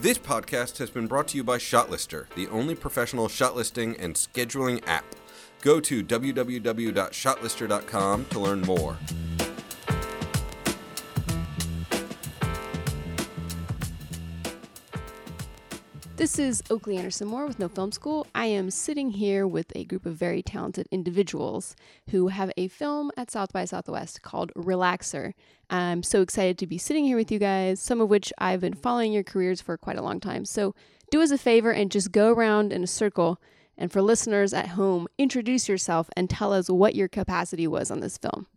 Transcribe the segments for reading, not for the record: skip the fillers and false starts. This podcast has been brought to you by Shotlister, the only professional shotlisting and scheduling app. Go to www.shotlister.com to learn more. This is Oakley Anderson Moore with No Film School. I am sitting here with a group of very talented individuals who have a film at South by Southwest called Relaxer. I'm so excited to be sitting here with you guys, some of which I've been following your careers for quite a long time. So do us a favor and just go around in a circle. And for listeners at home, introduce yourself and tell us what your capacity was on this film.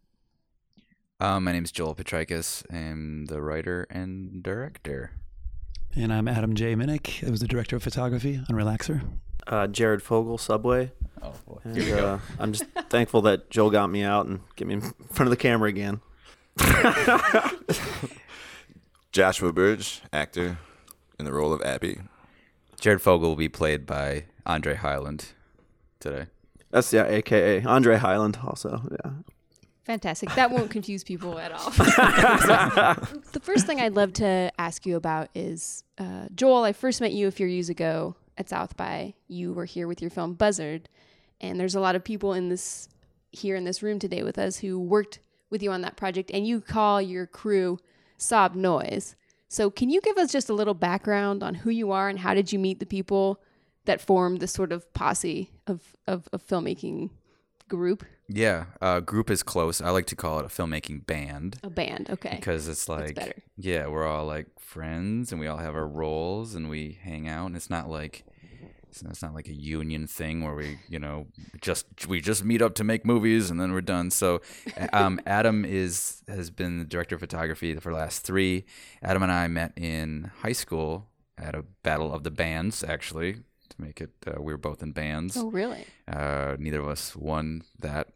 My name is Joel Potrykus. I'm the writer and director. And I'm Adam J. Minnick. I was the director of photography on Relaxer. Jared Fogle, Subway. Oh, boy. And, here we go. I'm just thankful that Joel got me out and get me in front of the camera again. Joshua Burge, actor in the role of Abby. Jared Fogle will be played by Andre Hyland today. That's, yeah, a.k.a. Andre Hyland also, yeah. Fantastic. That won't confuse people at all. The first thing I'd love to ask you about is, Joel, I first met you a few years ago at South By. You were here with your film Buzzard, and there's a lot of people in this here in this room today with us who worked with you on that project, and you call your crew Sob Noise. So can you give us just a little background on who you are and how did you meet the people that formed this sort of posse of filmmaking group? Yeah, group is close. I like to call it a filmmaking band. A band, okay. Because it's like, yeah, we're all like friends and we all have our roles and we hang out, and it's not like a union thing where we just meet up to make movies and then we're done. So Adam has been the director of photography for the last three. Adam and I met in high school at a battle of the bands, actually. To make it, we were both in bands. Oh, really? Neither of us won that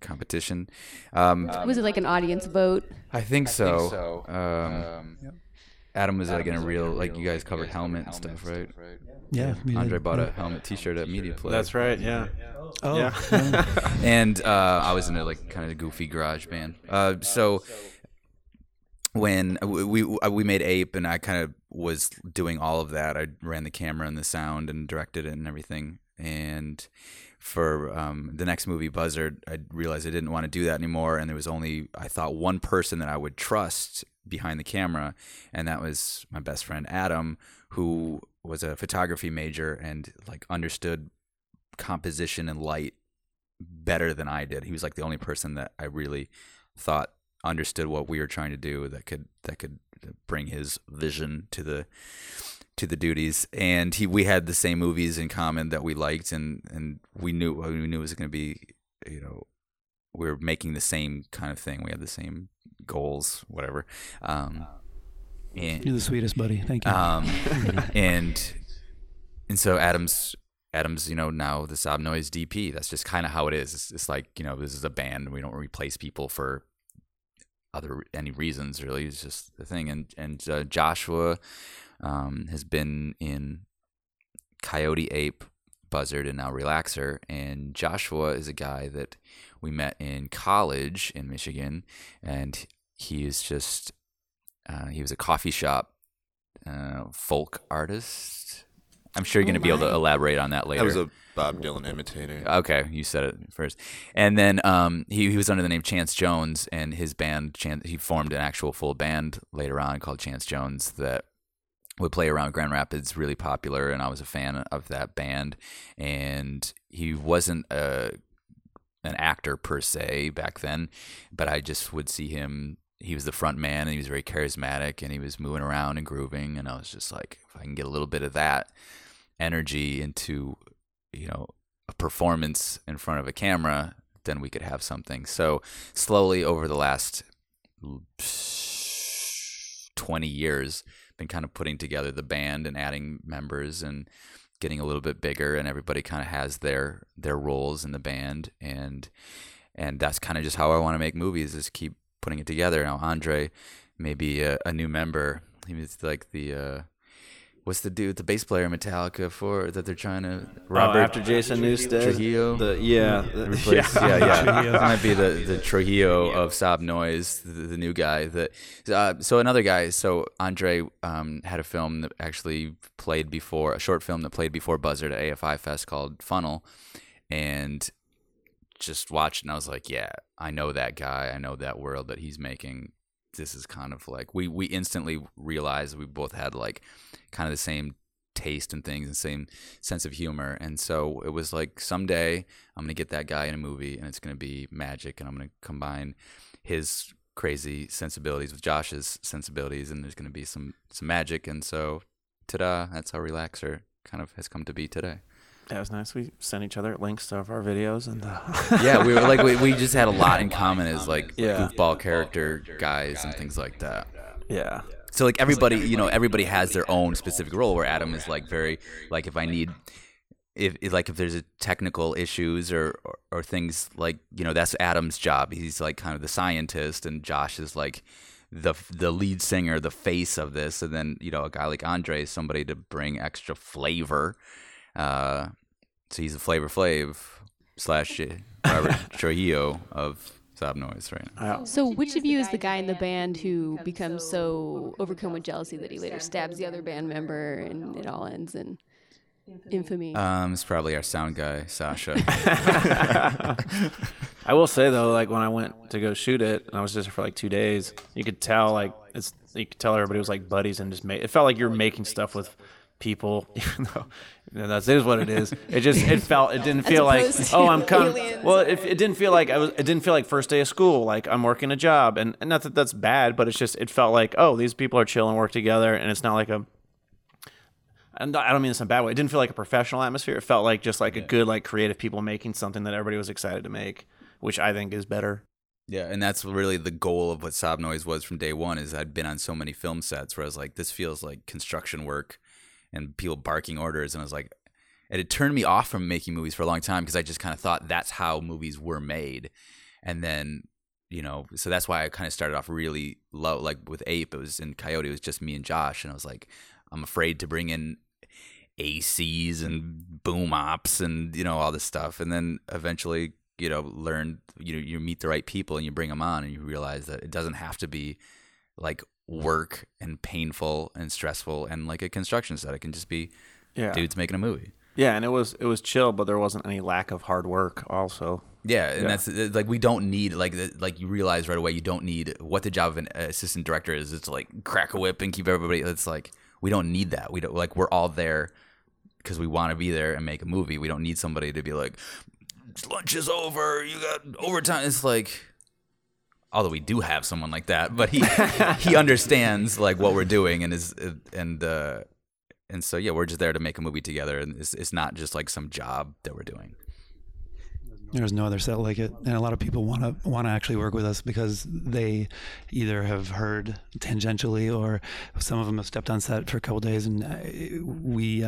competition. Was it like an audience vote? I think so. Yep. Adam was in a real, you guys covered helmet and stuff, right? Yeah. Andre bought a helmet t-shirt at Media Play. That's right, yeah. Oh. Yeah. And I was in a like kind of goofy garage band. So when we made Ape, and I kind of was doing all of that. I ran the camera and the sound and directed it and everything. And for the next movie, Buzzard, I realized I didn't want to do that anymore. And there was only, I thought, one person that I would trust behind the camera, and that was my best friend Adam, who was a photography major and like understood composition and light better than I did. He was like the only person that I really thought understood what we were trying to do, that could bring his vision to the duties. And we had the same movies in common that we liked, and we knew it was going to be, we were making the same kind of thing. We had the same goals, whatever. And you're the sweetest buddy. Thank you. And so Adam's, now the Sob Noise DP. That's just kind of how it is. It's like, this is a band. We don't replace people for any reasons, really. It's just the thing. And Joshua has been in Coyote, Ape, Buzzard, and now Relaxer. And Joshua is a guy that we met in college in Michigan, and he is just he was a coffee shop folk artist. I'm sure you're going to be able to elaborate on that later. I was a Bob Dylan imitator. Okay, you said it first. And then he was under the name Chance Jones, and his band, he formed an actual full band later on called Chance Jones that would play around Grand Rapids, really popular, and I was a fan of that band. And he wasn't an actor per se back then, but I just would see him. He was the front man, and he was very charismatic, and he was moving around and grooving, and I was just like, if I can get a little bit of that energy into a performance in front of a camera, then we could have something. So slowly over the last 20 years, been kind of putting together the band and adding members and getting a little bit bigger, and everybody kind of has their roles in the band, and that's kind of just how I want to make movies, is keep putting it together. Now Andre may be a new member. He was like the What's the dude, the bass player in Metallica for that they're trying to... Robert after Jason Newsted. Trujillo. Yeah. That might be the Trujillo of Sob Noise, the new guy. That so another guy, so Andre had a film that actually played before, a short film that played before Buzzard at AFI Fest called Funnel. And just watched and I was like, yeah, I know that guy. I know that world that he's making. This is kind of like we instantly realized we both had like kind of the same taste and things and same sense of humor. And so it was like, someday I'm going to get that guy in a movie and it's going to be magic. And I'm going to combine his crazy sensibilities with Josh's sensibilities and there's going to be some magic. And so ta-da, that's how Relaxer kind of has come to be today. That was nice. We sent each other links to our videos and yeah, we were like we just had a lot in common as like goofball character guys and things like that. Yeah. So like everybody, you know, everybody has their own specific role. Where Adam is like very like if there's a technical issues or things like, you know, that's Adam's job. He's like kind of the scientist, and Josh is like the lead singer, the face of this. And then, you know, a guy like Andre is somebody to bring extra flavor. So he's a Flavor Flav / Robert Trujillo of Sob Noise right now. Wow. So which of you is the guy in the band who becomes so overcome with jealousy that he later stabs the other band member and it all ends in infamy? It's probably our sound guy, Sasha. I will say though, like when I went to go shoot it and I was just there for like 2 days, you could tell everybody was like buddies and just it felt like you were making stuff with people, even though that is what it is. It didn't feel like it didn't feel like first day of school, like I'm working a job, and not that that's bad, but it's just it felt like, oh, these people are chill and work together, and it's not like I don't mean this in a bad way. It didn't feel like a professional atmosphere. It felt like just like a good like creative people making something that everybody was excited to make, which I think is better. Yeah, and that's really the goal of what Sob Noise was from day one. Is I'd been on so many film sets where I was like, this feels like construction work. And people barking orders, and I was like, it had turned me off from making movies for a long time because I just kind of thought that's how movies were made. And then, you know, so that's why I kind of started off really low. Like with Ape, it was in Coyote, it was just me and Josh, and I was like, I'm afraid to bring in ACs and boom ops and, you know, all this stuff. And then eventually, you know, you meet the right people and you bring them on, and you realize that it doesn't have to be like work and painful and stressful and like a construction set. It can just be dudes making a movie. Yeah, and it was chill, but there wasn't any lack of hard work also. Yeah, and that's like we don't need like you realize right away you don't need what the job of an assistant director is. It's like crack a whip and keep everybody. It's like we don't need that. We don't like we're all there because we want to be there and make a movie. We don't need somebody to be like lunch is over, you got overtime. It's like, although we do have someone like that, but he understands like what we're doing and so yeah, we're just there to make a movie together, and it's not just like some job that we're doing. There's no other set like it, and a lot of people want to actually work with us because they either have heard tangentially or some of them have stepped on set for a couple of days, and we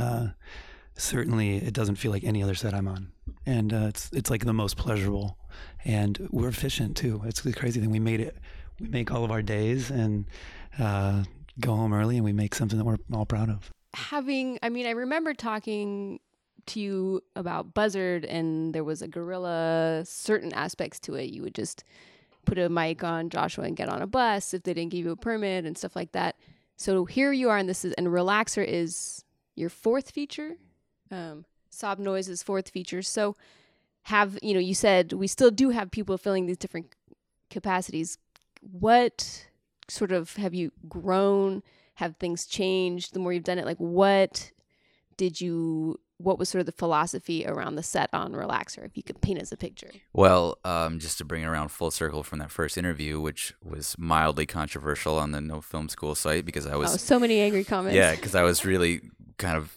certainly it doesn't feel like any other set I'm on, and it's like the most pleasurable. And we're efficient too. It's the crazy thing. We make all of our days and go home early, and we make something that we're all proud of. I remember talking to you about Buzzard, and there was a guerrilla, certain aspects to it. You would just put a mic on Joshua and get on a bus if they didn't give you a permit and stuff like that. So here you are, and and Relaxer is your fourth feature. Sob Noise is fourth feature. So you said we still do have people filling these different capacities. What sort of have you grown? Have things changed the more you've done it? Like what was sort of the philosophy around the set on Relaxer, if you could paint us a picture? Well, just to bring it around full circle from that first interview, which was mildly controversial on the No Film School site because I was... Oh, so many angry comments. Yeah, because I was really kind of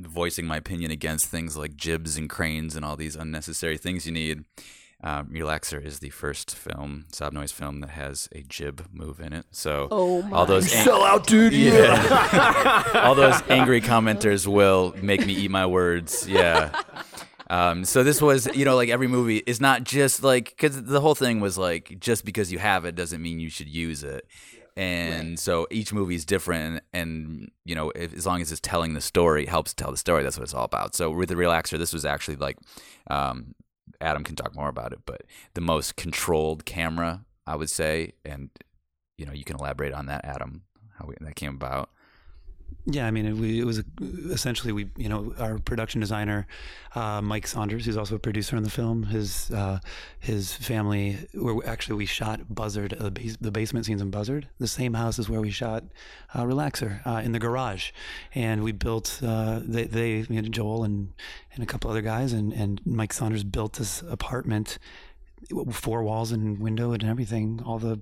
voicing my opinion against things like jibs and cranes and all these unnecessary things you need. Relaxer is the first Sob Noise film that has a jib move in it. So all those sell out, dude. Yeah. All those angry commenters will make me eat my words. Yeah. So this was, you know, like every movie is not just like, because the whole thing was like, just because you have it doesn't mean you should use it. And right. So each movie is different, and you know, if, as long as it's telling the story, helps tell the story, that's what it's all about. So with The Relaxer, this was actually like, Adam can talk more about it, but the most controlled camera, I would say, and you know, you can elaborate on that, Adam, how that came about. Yeah, I mean, it was essentially our production designer, Mike Saunders, who's also a producer on the film. His family, where actually we shot Buzzard, the basement scenes in Buzzard. The same house is where we shot Relaxer, in the garage, and we built. They Joel and a couple other guys and Mike Saunders built this apartment. 4 walls and window and everything, all the,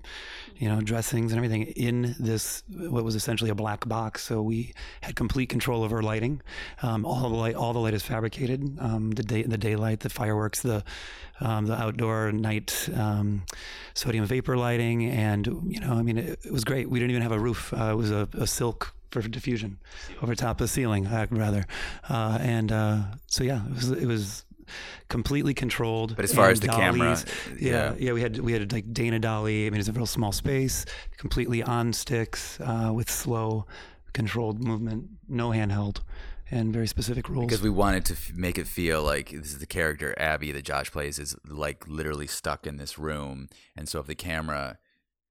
dressings and everything in this, what was essentially a black box. So we had complete control over lighting. All the light is fabricated. The daylight, the fireworks, the outdoor night, sodium vapor lighting. And, it was great. We didn't even have a roof. It was a silk for diffusion over top of the ceiling, rather. It was completely controlled. But as far as the dollies, camera, we had like Dana Dolly. I mean, it's a real small space, completely on sticks, with slow, controlled movement, no handheld, and very specific rules. Because we wanted to make it feel like this is the character Abby that Josh plays is like literally stuck in this room, and so if the camera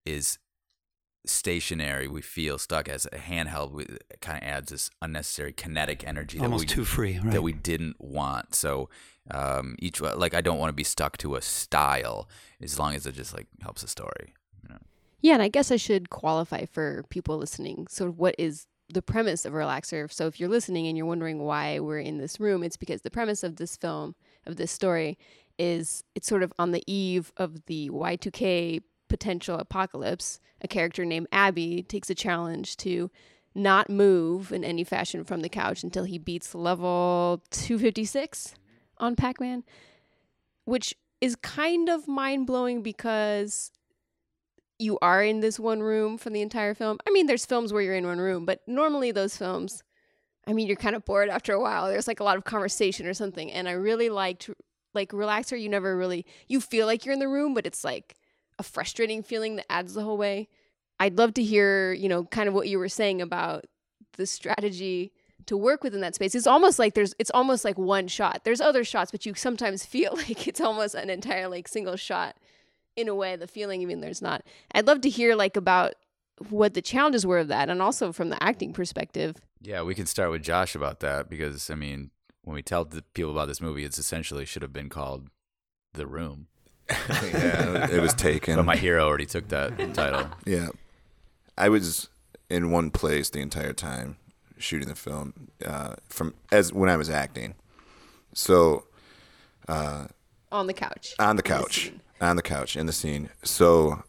is stationary, we feel stuck. As a handheld, it kind of adds this unnecessary kinetic energy, almost too free, right? That we didn't want. So each, like, I don't want to be stuck to a style, as long as it just like helps the story. Yeah, and I guess I should qualify for people listening. So what is the premise of Relaxer? So if you're listening and you're wondering why we're in this room, it's because the premise of this film, of this story, is it's sort of on the eve of the Y2K potential apocalypse. A character named Abby takes a challenge to not move in any fashion from the couch until he beats level 256 on Pac-Man, which is kind of mind-blowing because you are in this one room for the entire film. I mean, there's films where you're in one room, but normally those films, I mean, you're kind of bored after a while. There's like a lot of conversation or something, and I really liked, like, Relaxer, you feel like you're in the room, but it's like a frustrating feeling that adds the whole way. I'd love to hear, kind of what you were saying about the strategy to work within that space. It's almost like it's almost like one shot. There's other shots, but you sometimes feel like it's almost an entire like single shot in a way, the feeling, even there's not. I'd love to hear like about what the challenges were of that, and also from the acting perspective. Yeah, we can start with Josh about that, because I mean, when we tell the people about this movie, it's essentially should have been called The Room. Yeah, it was taken. But my hero already took that title. Yeah. I was in one place the entire time shooting the film, when I was acting. So on the couch. In the scene. So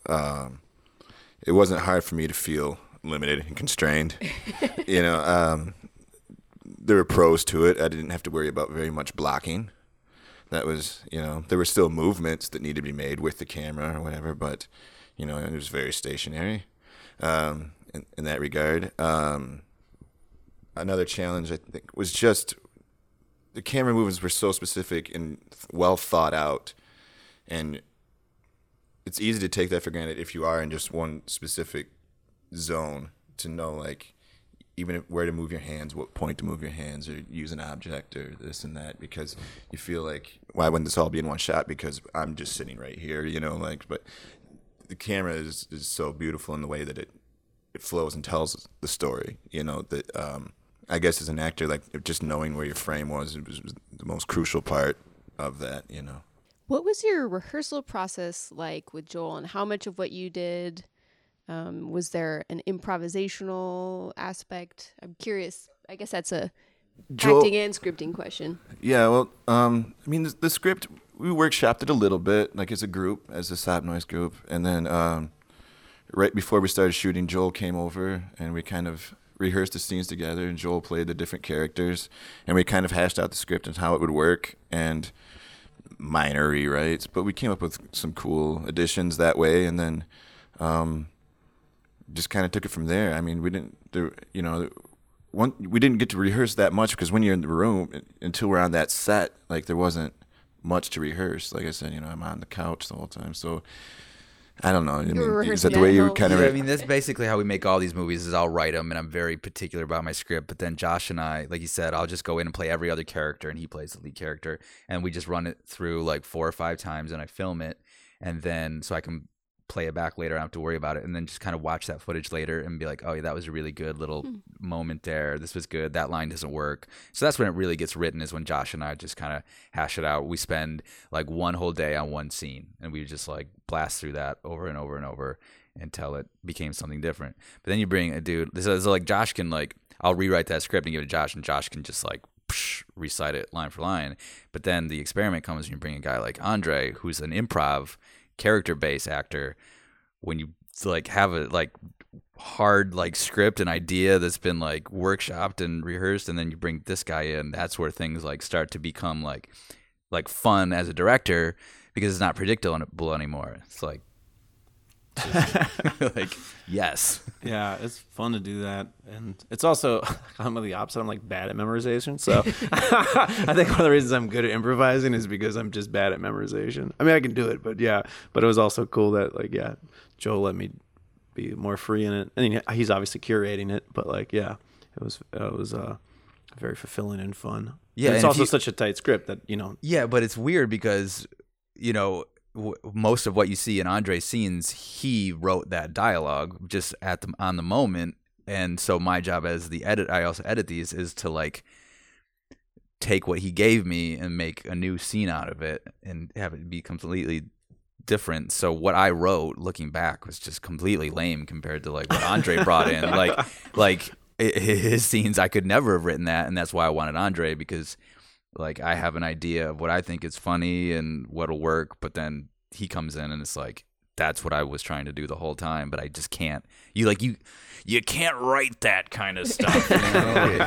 it wasn't hard for me to feel limited and constrained. There were pros to it. I didn't have to worry about very much blocking. That was, there were still movements that needed to be made with the camera or whatever, but, it was very stationary in that regard. Another challenge, I think, was just the camera movements were so specific and well thought out, and it's easy to take that for granted if you are in just one specific zone, to know, like, even where to move your hands, what point to move your hands, or use an object, or this and that, because you feel like, why wouldn't this all be in one shot? Because I'm just sitting right here, but the camera is so beautiful in the way that it flows and tells the story, that I guess as an actor, like just knowing where your frame was, it was the most crucial part of that, What was your rehearsal process like with Joel, and how much of what you did was there an improvisational aspect? I'm curious. I guess that's a acting and scripting question. Yeah, well, the script, we workshopped it a little bit, like as a group, as a Sob Noise group. And then right before we started shooting, Joel came over and we kind of rehearsed the scenes together, and Joel played the different characters. And we kind of hashed out the script and how it would work, and minor rewrites. But we came up with some cool additions that way, and then... just kind of took it from there. I mean, we didn't get to rehearse that much, because when you're in the room, until we're on that set, like, there wasn't much to rehearse. Like I said, I'm on the couch the whole time. So I don't know. I mean, is that the way you kind of? Yeah, I mean, that's basically how we make all these movies. Is I'll write them, and I'm very particular about my script. But then Josh and I, like you said, I'll just go in and play every other character, and he plays the lead character, and we just run it through like 4 or 5 times, and I film it, and then so I can play it back later. I don't have to worry about it, and then just kind of watch that footage later and be like, oh yeah, that was a really good little moment there. This was good. That line doesn't work. So that's when it really gets written, is when Josh and I just kind of hash it out. We spend like one whole day on one scene, and we just like blast through that over and over and over until it became something different. But then you bring a dude. So like Josh can like, I'll rewrite that script and give it to Josh, and Josh can just like recite it line for line. But then the experiment comes when you bring a guy like Andre, who's an improv character-based actor. When you like have a like hard like script and idea that's been like workshopped and rehearsed, and then you bring this guy in, that's where things like start to become like fun as a director, because it's not predictable anymore. It's like like yes, yeah, it's fun to do that. And it's also, I'm the opposite, I'm like bad at memorization, so I think one of the reasons I'm good at improvising is because I'm just bad at memorization. I mean, I can do it, but yeah, but it was also cool that like, yeah, Joel let me be more free in it. I mean, he's obviously curating it, but like, yeah, it was very fulfilling and fun. Yeah, and it's also such a tight script that, you know. Yeah, but it's weird because, you know, most of what you see in Andre's scenes, he wrote that dialogue just on the moment. And so my job as the edit, I also edit these, is to like take what he gave me and make a new scene out of it and have it be completely different. So what I wrote looking back was just completely lame compared to like what Andre brought in. Like his scenes, I could never have written that. And that's why I wanted Andre, because like I have an idea of what I think is funny and what'll work, but then he comes in and it's like, that's what I was trying to do the whole time, but I just can't. You can't write that kind of stuff. You know?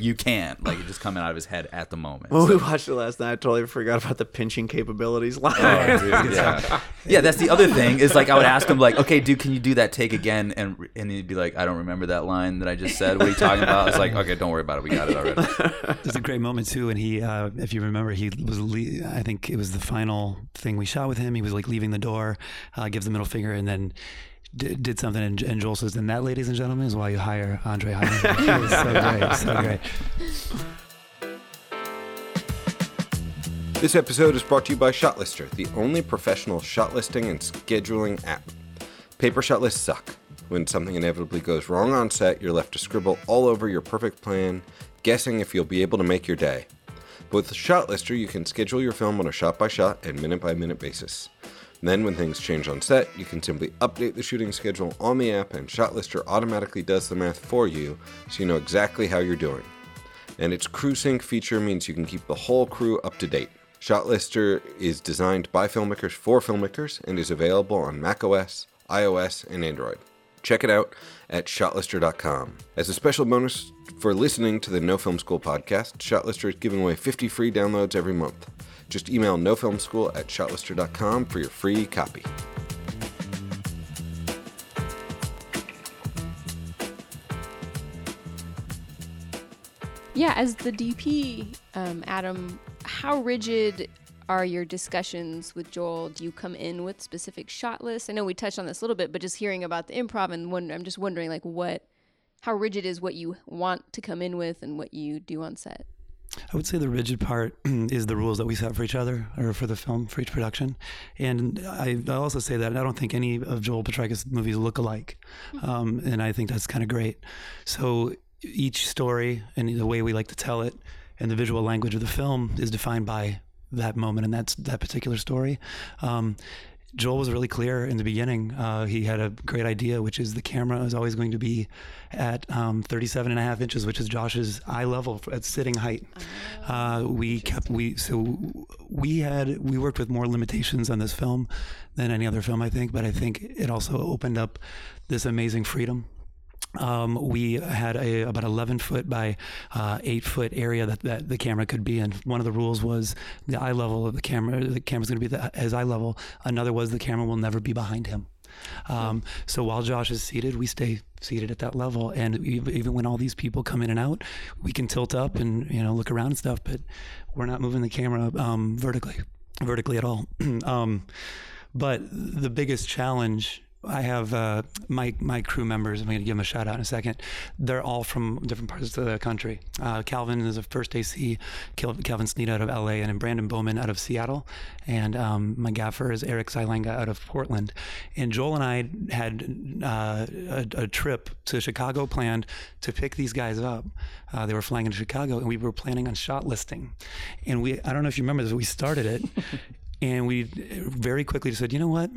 You can't. Like, it just coming out of his head at the moment. Well, so. We watched it last night. I totally forgot about the pinching capabilities line. Oh, dude, yeah. Yeah, that's the other thing. Is like I would ask him like, okay, dude, can you do that take again? And he'd be like, I don't remember that line that I just said. What are you talking about? It's like, okay, don't worry about it. We got it already. There's a great moment too, and he, if you remember, he was. I think it was the final thing we shot with him. He was like leaving the door, gives the middle finger, and then. Did something, and Joel says, "And that, ladies and gentlemen, is why you hire Andre Hyland." It was so great. This episode is brought to you by ShotLister, the only professional shot listing and scheduling app. Paper shot lists suck. When something inevitably goes wrong on set, you're left to scribble all over your perfect plan, guessing if you'll be able to make your day. But with ShotLister, you can schedule your film on a shot-by-shot and minute-by-minute basis. Then when things change on set, you can simply update the shooting schedule on the app, and ShotLister automatically does the math for you so you know exactly how you're doing. And its crew sync feature means you can keep the whole crew up to date. ShotLister is designed by filmmakers for filmmakers and is available on macOS, iOS, and Android. Check it out at shotlister.com. As a special bonus for listening to the No Film School podcast, ShotLister is giving away 50 free downloads every month. Just email nofilmschool@shotlister.com for your free copy. Yeah, as the DP, Adam, how rigid are your discussions with Joel? Do you come in with specific shot lists? I know we touched on this a little bit, but just hearing about the improv, and I'm just wondering, like, how rigid is what you want to come in with and what you do on set? I would say the rigid part is the rules that we set for each other, or for the film, for each production. And I also say that I don't think any of Joel Potrykus' movies look alike. And I think that's kind of great. So each story and the way we like to tell it and the visual language of the film is defined by that moment and that particular story. Joel was really clear in the beginning. He had a great idea, which is the camera is always going to be at 37.5 inches, which is Josh's eye level at sitting height. We worked with more limitations on this film than any other film, I think, but I think it also opened up this amazing freedom. We had about 11 foot by 8 foot area that the camera could be in. One of the rules was the eye level of the camera. The camera's going to be at his eye level. Another was the camera will never be behind him. So while Josh is seated, we stay seated at that level. And even when all these people come in and out, we can tilt up and, you know, look around and stuff, but we're not moving the camera vertically at all. But the biggest challenge, I have my crew members, I'm going to give them a shout out in a second. They're all from different parts of the country. Calvin is a first AC, Calvin Sneed out of LA, and then Brandon Bowman out of Seattle. And my gaffer is Eric Zylenga out of Portland. And Joel and I had a trip to Chicago planned to pick these guys up. They were flying into Chicago, and we were planning on shot listing. And I don't know if you remember this, we started it, and we very quickly just said, you know what?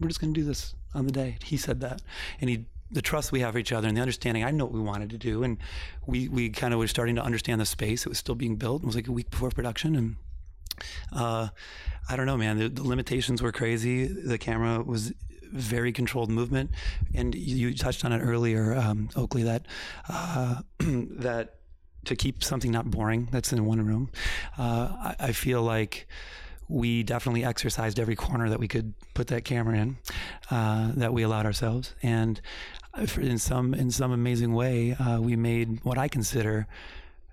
We're just going to do this on the day. He said that. And the trust we have for each other and the understanding, I know what we wanted to do. And we kind of were starting to understand the space. It was still being built. It was like a week before production. And I don't know, man, the limitations were crazy. The camera was very controlled movement. And you touched on it earlier, Oakley, that that to keep something not boring, that's in one room. I feel like we definitely exercised every corner that we could put that camera in, that we allowed ourselves. And in some amazing way, we made what I consider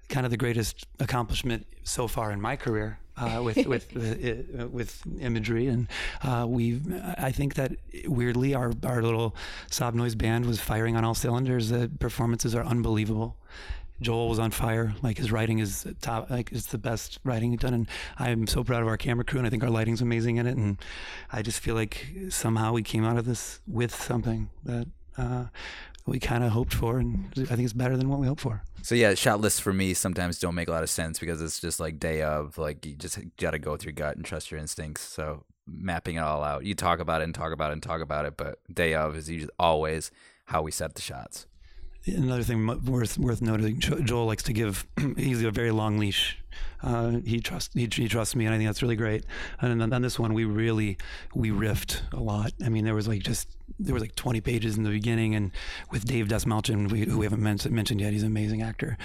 kind of the greatest accomplishment so far in my career, with imagery. And I think that weirdly, our little Sob Noise band was firing on all cylinders. The performances are unbelievable. Joel was on fire. Like, his writing is top. Like, it's the best writing he's done, and I'm so proud of our camera crew, and I think our lighting's amazing in it. And I just feel like somehow we came out of this with something that we kind of hoped for, and I think it's better than what we hoped for. So yeah, shot lists for me sometimes don't make a lot of sense, because it's just like day of, like, you just gotta go with your gut and trust your instincts. So mapping it all out, you talk about it and talk about it and talk about it, but day of is usually always how we set the shots. Another thing worth noting, Joel likes to give, he's a very long leash. He trusts me, and I think that's really great. And on this one, we riffed a lot. I mean, there was like 20 pages in the beginning, and with Dave Desmalchin, who we haven't mentioned yet, he's an amazing actor,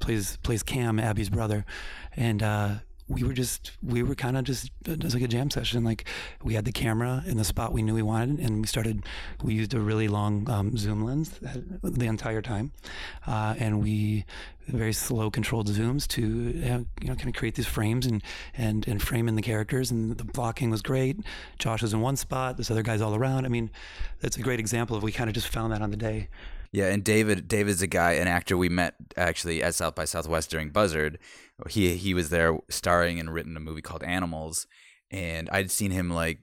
plays Cam, Abby's brother. And we were kind of just, it was like a jam session. Like, we had the camera in the spot we knew we wanted, and we used a really long zoom lens the entire time. And we very slow controlled zooms to, kind of create these frames and frame in the characters, and the blocking was great. Josh was in one spot, this other guy's all around. I mean, that's a great example of, we kind of just found that on the day. Yeah, and David's a guy, an actor we met actually at South by Southwest during Buzzard. He was there starring and written a movie called Animals, and I'd seen him like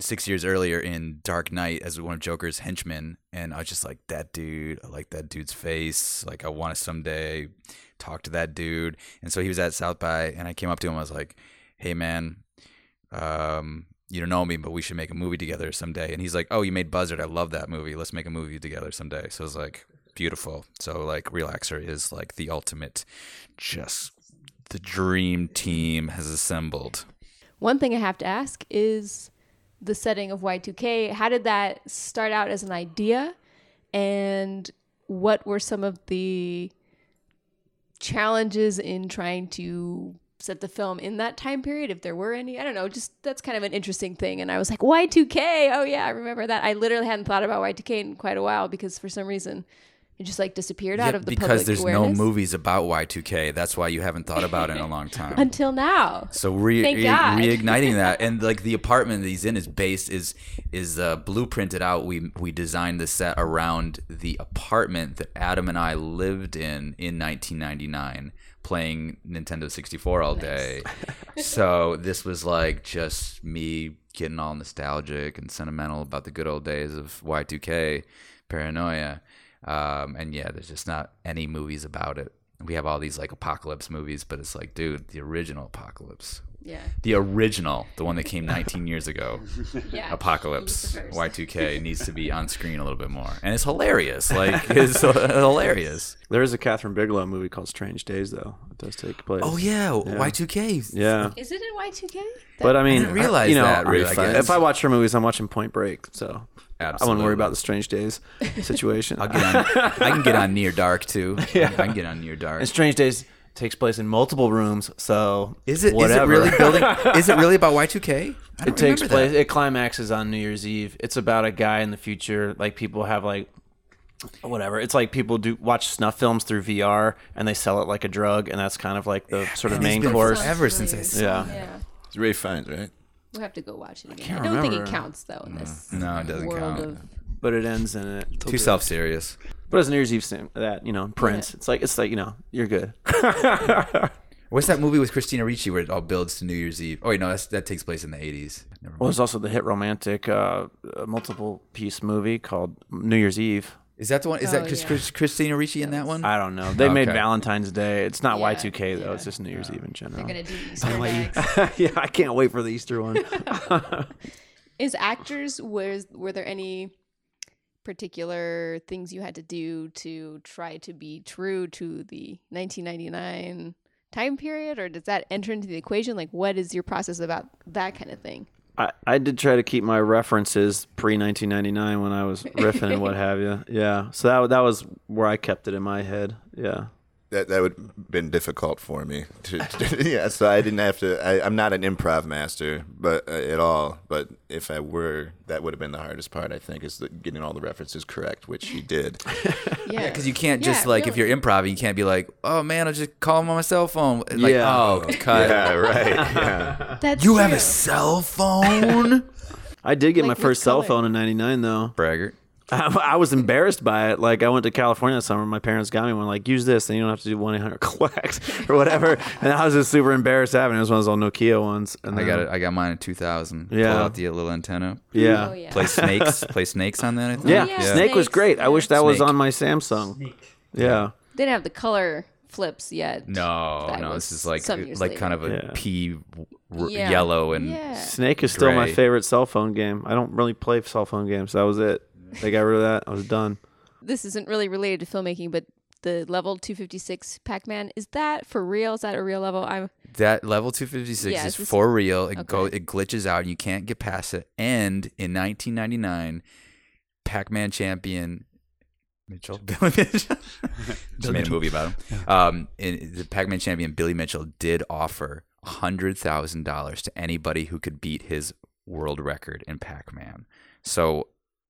6 years earlier in Dark Knight as one of Joker's henchmen, and I was just like, that dude, I like that dude's face, like I want to someday talk to that dude. And so he was at South by, and I came up to him, I was like, hey man, you don't know me, but we should make a movie together someday. And he's like, oh, you made Buzzard. I love that movie. Let's make a movie together someday. So I was like, beautiful. So like, Relaxer is like the ultimate, just the dream team has assembled. One thing I have to ask is the setting of Y2K. How did that start out as an idea? And what were some of the challenges in trying to set the film in that time period, if there were any? I don't know, just that's kind of an interesting thing. And I was like, Y2K, oh yeah, I remember that. I literally hadn't thought about Y2K in quite a while, because for some reason it just like disappeared out of the public awareness. Because there's no movies about Y2K. That's why you haven't thought about it in a long time. Until now. So reigniting that. And like, the apartment that he's in is based, is blueprinted out. We designed the set around the apartment that Adam and I lived in 1999. Playing Nintendo 64 all day. Nice. So this was like just me getting all nostalgic and sentimental about the good old days of Y2K, paranoia. And yeah, there's just not any movies about it. We have all these like apocalypse movies, but it's like, dude, the original apocalypse. Yeah. The original, the one that came 19 years ago. Yeah. Apocalypse, Y2K needs to be on screen a little bit more. And it's hilarious. Like, it's hilarious. There is a Catherine Bigelow movie called Strange Days, though. It does take place. Oh, yeah. Y2K. Yeah. Is it in Y2K? But I mean, I didn't realize that. Really, if I watch her movies, I'm watching Point Break, so. Absolutely. I wouldn't worry about the Strange Days situation. I can get on Near Dark, too. Yeah. I can get on Near Dark. And Strange Days takes place in multiple rooms, so whatever. Is it really building? Is it really about Y2K? It takes place. It climaxes on New Year's Eve. It's about a guy in the future. Like, people have like whatever. It's like people do watch snuff films through VR, and they sell it like a drug, and that's kind of like the sort of main course. Ever since I saw it. Yeah, it's Ray Fiennes, right? We have to go watch it again. I don't think it counts though in this. No, it doesn't count. But it ends in it. Too self-serious. But as New Year's Eve that, Prince. Yeah. It's like, you're good. What's that movie with Christina Ricci where it all builds to New Year's Eve? Oh, wait, no, that takes place in the 80s. Well, there's also the hit romantic multiple-piece movie called New Year's Eve. Is that the one? Is that Christina Ricci in that one? I don't know. They made Valentine's Day. It's not Y2K, though. It's just New Year's Eve in general. They're going to do Easter eggs. Yeah, I can't wait for the Easter one. Is actors, were there any particular things you had to do to try to be true to the 1999 time period, or does that enter into the equation? Like, what is your process about that kind of thing? I did try to keep my references pre-1999 when I was riffing and what have you. Yeah. So that was where I kept it in my head. Yeah. That would have been difficult for me. So I didn't have to. I'm not an improv master, but at all. But if I were, that would have been the hardest part. I think is getting all the references correct, which you did. Yeah, because you can't just really. If you're improv, you can't be like, oh man, I just call him on my cell phone. Like, cut. Yeah, right. Yeah. That's you true. Have a cell phone. I did get my first cell phone in '99, though. Braggart. I was embarrassed by it. Like, I went to California that summer. My parents got me one, like, use this, and you don't have to do 1-800-CLEX or whatever. And I was just super embarrassed having it. It was one of those old Nokia ones. And I got mine in 2000. Yeah. Pull out the little antenna. Yeah. Oh, yeah. Play Snakes on that, I think. Yeah. Snake was great. I wish that was on my Samsung. Snake. Yeah. They didn't have the color flips yet. No, this is like kind of a pea yellow and Snake is still my favorite cell phone game. I don't really play cell phone games. That was it. They got rid of that. I was done. This isn't really related to filmmaking, but the level 256 Pac-Man, is that for real? Is that a real level? That level 256 is for real. It glitches out and you can't get past it. And in 1999, Pac-Man champion Billy Mitchell just made a movie about him. The Pac-Man champion Billy Mitchell did offer $100,000 to anybody who could beat his world record in Pac-Man. So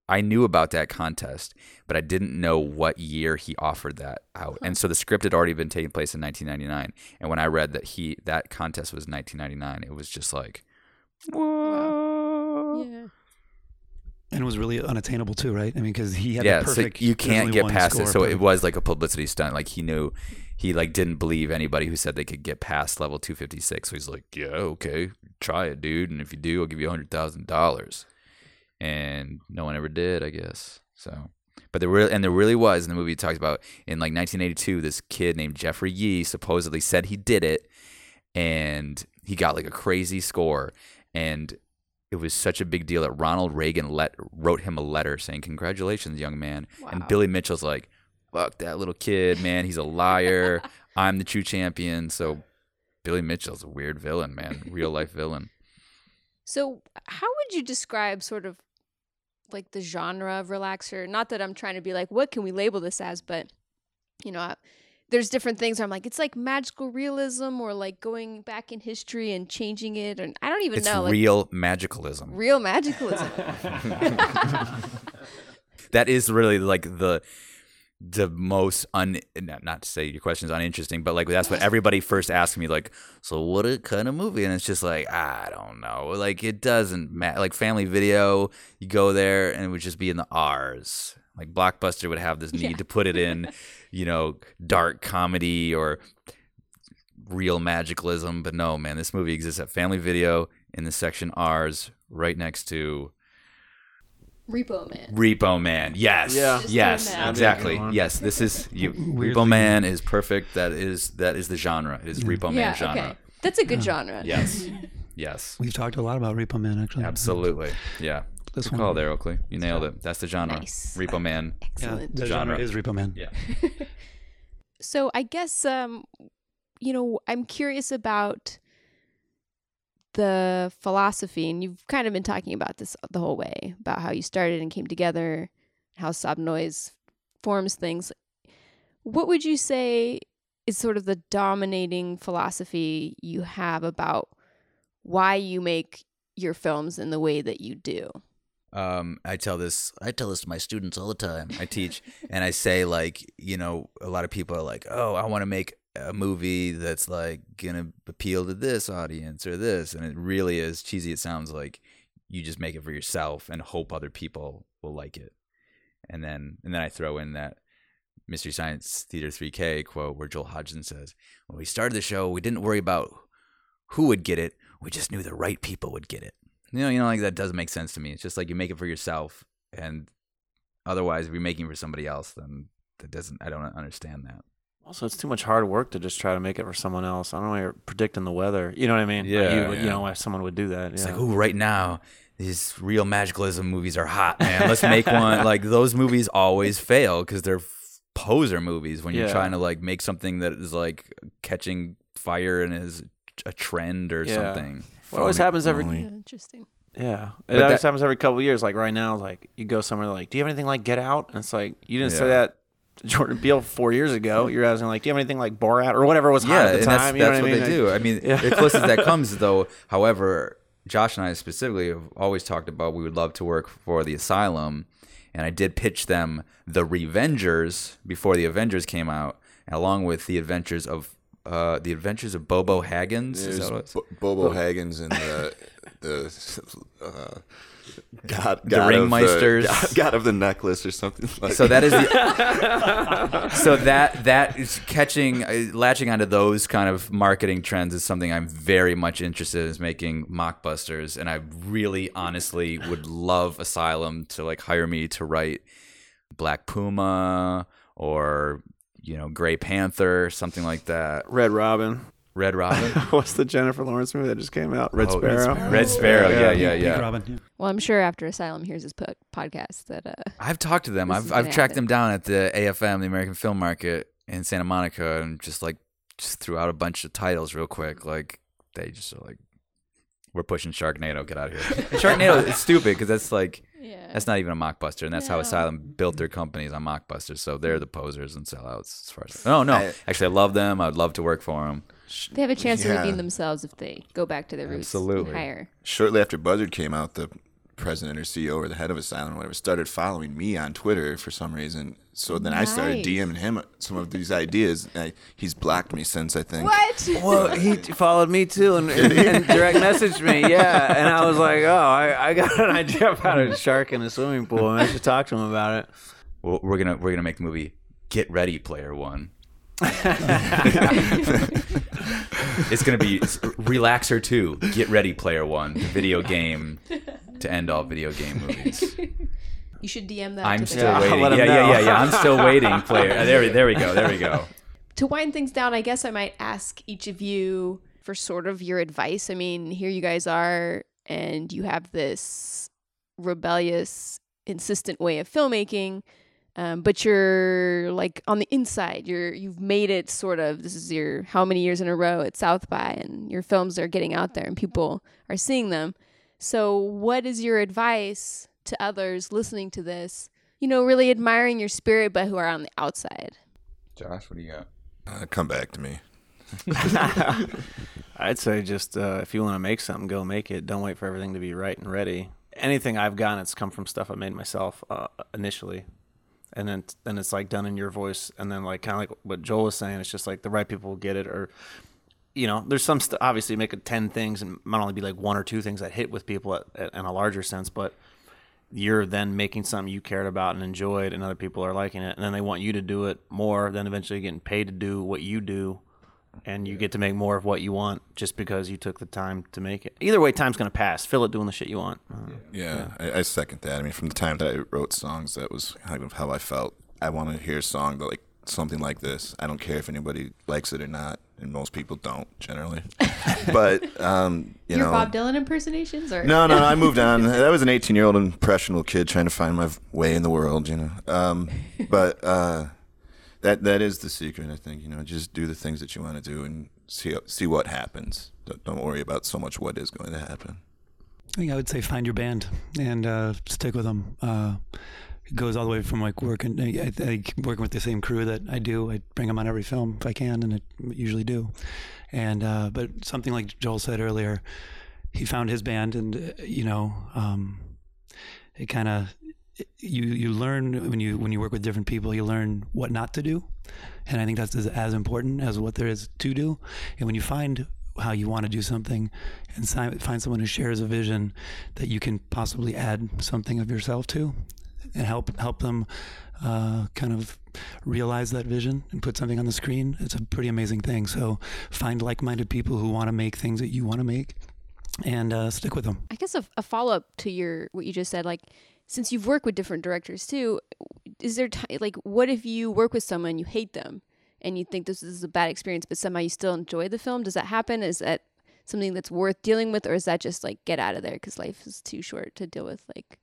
I knew about that contest, but I didn't know what year he offered that out. And so the script had already been taking place in 1999. And when I read that that contest was 1999, it was just like, whoa. Yeah. And it was really unattainable too, right? I mean, because he had the perfect. Yeah, so you can't get past it. So it was like a publicity stunt. Like he knew, he like didn't believe anybody who said they could get past level 256. So he's like, yeah, okay, try it, dude. And if you do, I'll give you $100,000. And no one ever did, I guess. So, but there really was in the movie. It talks about in like 1982, this kid named Jeffrey Yee supposedly said he did it, and he got like a crazy score, and it was such a big deal that Ronald Reagan wrote him a letter saying, "Congratulations, young man." Wow. And Billy Mitchell's like, "Fuck that little kid, man. He's a liar. I'm the true champion." So Billy Mitchell's a weird villain, man. Real life villain. So how would you describe sort of like the genre of Relaxer? Not that I'm trying to be like, what can we label this as? But, there's different things where I'm like, it's like magical realism or like going back in history and changing it. And I don't even know. It's real magicalism. Real magicalism. That is really like the most not to say your question's uninteresting, but like that's what everybody first asked me, like, so what kind of movie? And it's just like, I don't know, like it doesn't matter. Like Family Video, you go there and it would just be in the R's. Like Blockbuster would have this need to put it in, dark comedy or real magicalism, but no, man, this movie exists at Family Video in the section R's, right next to Repo Man. Yes. Yeah. Yes. Exactly. Yes. This is Repo Man is perfect. That is the genre. It is Repo Man genre. Okay. That's a good genre. Yes. Yes. We've talked a lot about Repo Man actually. Absolutely. Yeah. Good call there, Oakley. You nailed it. That's the genre. Nice. Repo Man. Excellent. Yeah, the genre is Repo Man. Yeah. So I guess I'm curious about the philosophy, and you've kind of been talking about this the whole way, about how you started and came together, how Sob Noise forms things. What would you say is sort of the dominating philosophy you have about why you make your films in the way that you do? I tell this to my students all the time I teach, and I say, like, a lot of people are like, oh, I want to make a movie that's like gonna appeal to this audience or this, and it really is cheesy. It sounds like you just make it for yourself and hope other people will like it. And then I throw in that Mystery Science Theater 3K quote where Joel Hodgson says, "When we started the show, we didn't worry about who would get it. We just knew the right people would get it." You know, like, that doesn't make sense to me. It's just like you make it for yourself, and otherwise, if you're making it for somebody else, then that doesn't. I don't understand that. Also, it's too much hard work to just try to make it for someone else. I don't know why you're predicting the weather. You know what I mean? Yeah. You know why someone would do that. It's like, ooh, right now, these real magicalism movies are hot, man. Let's make one. Like, those movies always fail because they're poser movies when you're trying to, like, make something that is, like, catching fire and is a trend or something. What always happens every... Yeah, interesting. Yeah. It always happens every couple of years. Like, right now, like, you go somewhere, like, do you have anything like Get Out? And it's like, you didn't say that Jordan Peele 4 years ago. You're asking, like, do you have anything like Borat or whatever was hot at the time? That's what they do. I mean, the closest that comes, though, however, Josh and I specifically have always talked about we would love to work for The Asylum, and I did pitch them The Revengers before The Avengers came out, along with The Adventures of Bobo Haggins. Bobo Haggins and the God the Ringmeisters, God of the Necklace, or something like. So that is that is catching, latching onto those kind of marketing trends is something I'm very much interested in, is making mockbusters, and I really, honestly, would love Asylum to, like, hire me to write Black Puma or, you know, Gray Panther, something like that. Red Robin. What's the Jennifer Lawrence movie that just came out? Red Sparrow. Red Sparrow. Yeah. Robin, yeah. Well, I'm sure after Asylum hears his podcast that I've talked to them. I've tracked them down at the AFM, the American Film Market in Santa Monica, and just threw out a bunch of titles real quick. Like, they just are like, we're pushing Sharknado. Get out of here. Sharknado is stupid because that's like, that's not even a mockbuster, and that's how Asylum built their companies on mockbusters. So they're the posers and sellouts. As far as I love them. I would love to work for them. They have a chance to redeem themselves if they go back to their roots. Absolutely. And hire. Shortly after Buzzard came out, the president or CEO or the head of Asylum or whatever started following me on Twitter for some reason. So then I started DMing him some of these ideas. He's blocked me since, I think. What? Well, he followed me too and direct messaged me. Yeah, and I was like, I got an idea about a shark in a swimming pool, and I should talk to him about it. Well, we're gonna make the movie Get Ready Player One. It's gonna be Relaxer 2, Get Ready Player One, the video game to end all video game movies. You should DM that. I'm still waiting. I'm still waiting. Player, there we go. To wind things down, I guess I might ask each of you for sort of your advice. I mean, here you guys are, and you have this rebellious, insistent way of filmmaking, but you're like on the inside. You've made it sort of. This is your how many years in a row at South by, and your films are getting out there, and people are seeing them. So, what is your advice to others listening to this, you know, really admiring your spirit, but who are on the outside? Josh, what do you got? Come back to me. I'd say just if you want to make something, go make it. Don't wait for everything to be right and ready. Anything I've gotten, it's come from stuff I made myself initially. And then it's like done in your voice. And then, like, kind of like what Joel was saying, it's just like the right people will get it. Or, you know, there's some stuff, obviously you make it 10 things and might only be like one or two things that hit with people in a larger sense, but you're then making something you cared about and enjoyed, and other people are liking it, and then they want you to do it more, then eventually getting paid to do what you do, and you get to make more of what you want just because you took the time to make it. Either way, time's going to pass. Fill it doing the shit you want. I second that. I mean, from the time that I wrote songs, that was kind of how I felt. I want to hear a song that, like, something like this. I don't care if anybody likes it or not, and most people don't generally. But your Bob Dylan impersonations, or no? I moved on. That was an 18-year-old impressionable kid trying to find my way in the world, you know. But that is the secret, I think. You know, just do the things that you want to do and see what happens. Don't worry about so much what is going to happen. I think I would say find your band and stick with them. It goes all the way from, like, working with the same crew that I do. I bring them on every film if I can, and I usually do. And but something like Joel said earlier, he found his band, and it kind of you learn when you work with different people, you learn what not to do, and I think that's as important as what there is to do. And when you find how you want to do something and find someone who shares a vision that you can possibly add something of yourself to and help them kind of realize that vision and put something on the screen, it's a pretty amazing thing. So find like-minded people who want to make things that you want to make, and stick with them. I guess a follow-up to what you just said, like, since you've worked with different directors too, is there like, what if you work with someone, you hate them and you think this is a bad experience, but somehow you still enjoy the film? Does that happen? Is that something that's worth dealing with, or is that just like, get out of there because life is too short to deal with like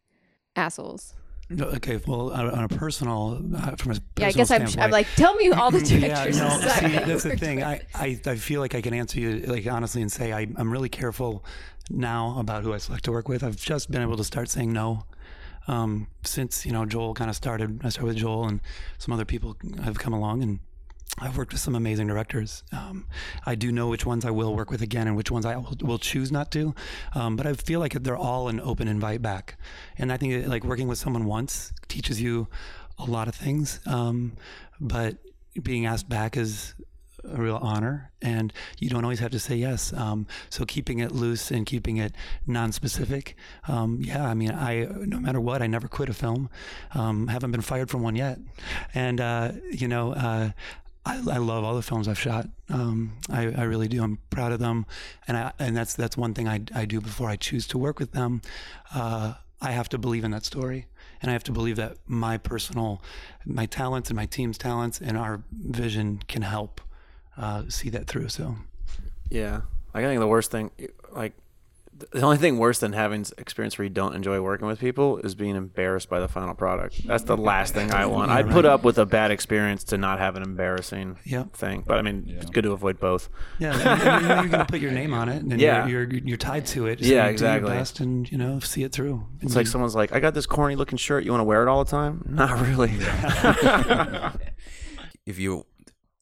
assholes? Okay, well, on a personal, from a personal standpoint. Yeah, I guess I'm like, tell me all the directors. Yeah, no, see, that's the thing. I feel like I can answer you, like, honestly, and say I'm really careful now about who I select to work with. I've just been able to start saying no. Since, Joel kind of started, I started with Joel, and some other people have come along, and I've worked with some amazing directors. I do know which ones I will work with again and which ones I will choose not to. But I feel like they're all an open invite back. And I think like working with someone once teaches you a lot of things. But being asked back is a real honor, and you don't always have to say yes. So keeping it loose and keeping it non-specific. No matter what, I never quit a film. Haven't been fired from one yet. And, I love all the films I've shot. I really do. I'm proud of them, and that's one thing I do before I choose to work with them. I have to believe in that story, and I have to believe that my talents and my team's talents and our vision can help see that through. So, yeah, I think the worst thing, like the only thing worse than having experience where you don't enjoy working with people is being embarrassed by the final product. That's the last thing I want. I'd put up with a bad experience to not have an embarrassing thing. But I mean, it's good to avoid both. Yeah, and you're going to put your name on it, and you're tied to it. So exactly. Do your best and see it through. It's like someone's like, I got this corny looking shirt. You want to wear it all the time? Not really. Yeah. If you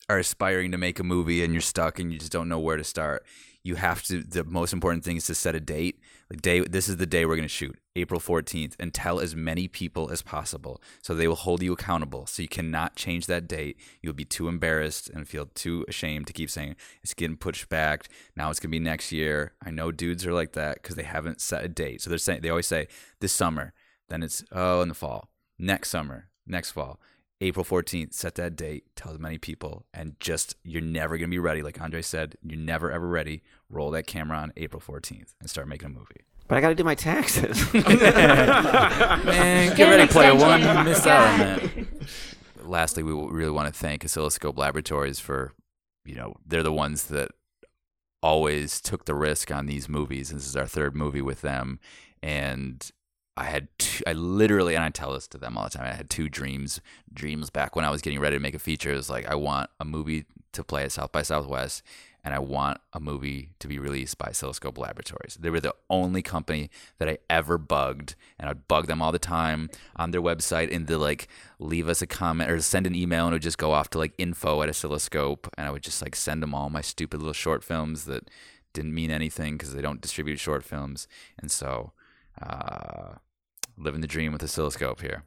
are aspiring to make a movie and you're stuck and you just don't know where to start, you have to, the most important thing is to set a date. This is the day we're going to shoot, April 14th, and tell as many people as possible so they will hold you accountable. So you cannot change that date. You'll be too embarrassed and feel too ashamed to keep saying, it's getting pushed back. Now it's going to be next year. I know dudes are like that because they haven't set a date. So they're saying, they always say this summer, then it's, in the fall, next summer, next fall. April 14th, set that date, tell as many people, and just, you're never going to be ready. Like Andre said, you're never, ever ready. Roll that camera on April 14th and start making a movie. But I got to do my taxes. Man, get ready, Player One. You missed out on that. Lastly, we really want to thank Oscilloscope Laboratories for, they're the ones that always took the risk on these movies. This is our third movie with them. And I had I tell this to them all the time, I had two dreams back when I was getting ready to make a feature. It was like, I want a movie to play at South by Southwest, and I want a movie to be released by Oscilloscope Laboratories. They were the only company that I ever bugged, and I'd bug them all the time on their website, and they'd like, leave us a comment or send an email, and it would just go off to like info@oscilloscope, and I would just like send them all my stupid little short films that didn't mean anything because they don't distribute short films. And so living the dream with Oscilloscope here,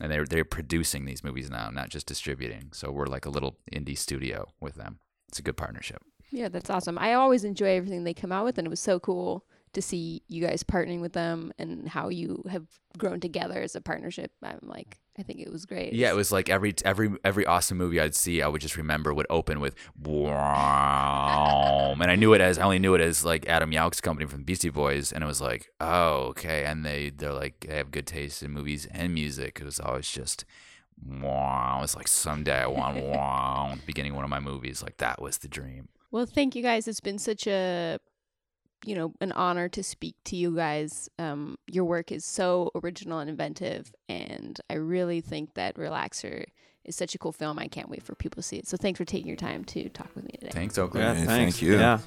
and they're producing these movies now, not just distributing. So we're like a little indie studio with them. It's a good partnership. Yeah, that's awesome. I always enjoy everything they come out with, and it was so cool to see you guys partnering with them and how you have grown together as a partnership. I think it was great. Yeah, it was like every awesome movie I'd see, I would just remember would open with "wow," and I only knew it as like Adam Yauch's company from Beastie Boys, and it was like, oh, okay, and they're like, they have good taste in movies and music. It was always just wow. It's like, someday I want wow at the beginning of one of my movies. Like, that was the dream. Well, thank you guys. It's been such a an honor to speak to you guys. Your work is so original and inventive, and I really think that Relaxer is such a cool film. I can't wait for people to see it. So thanks for taking your time to talk with me today. Thanks, Oakland. Yeah, thank you. Yeah.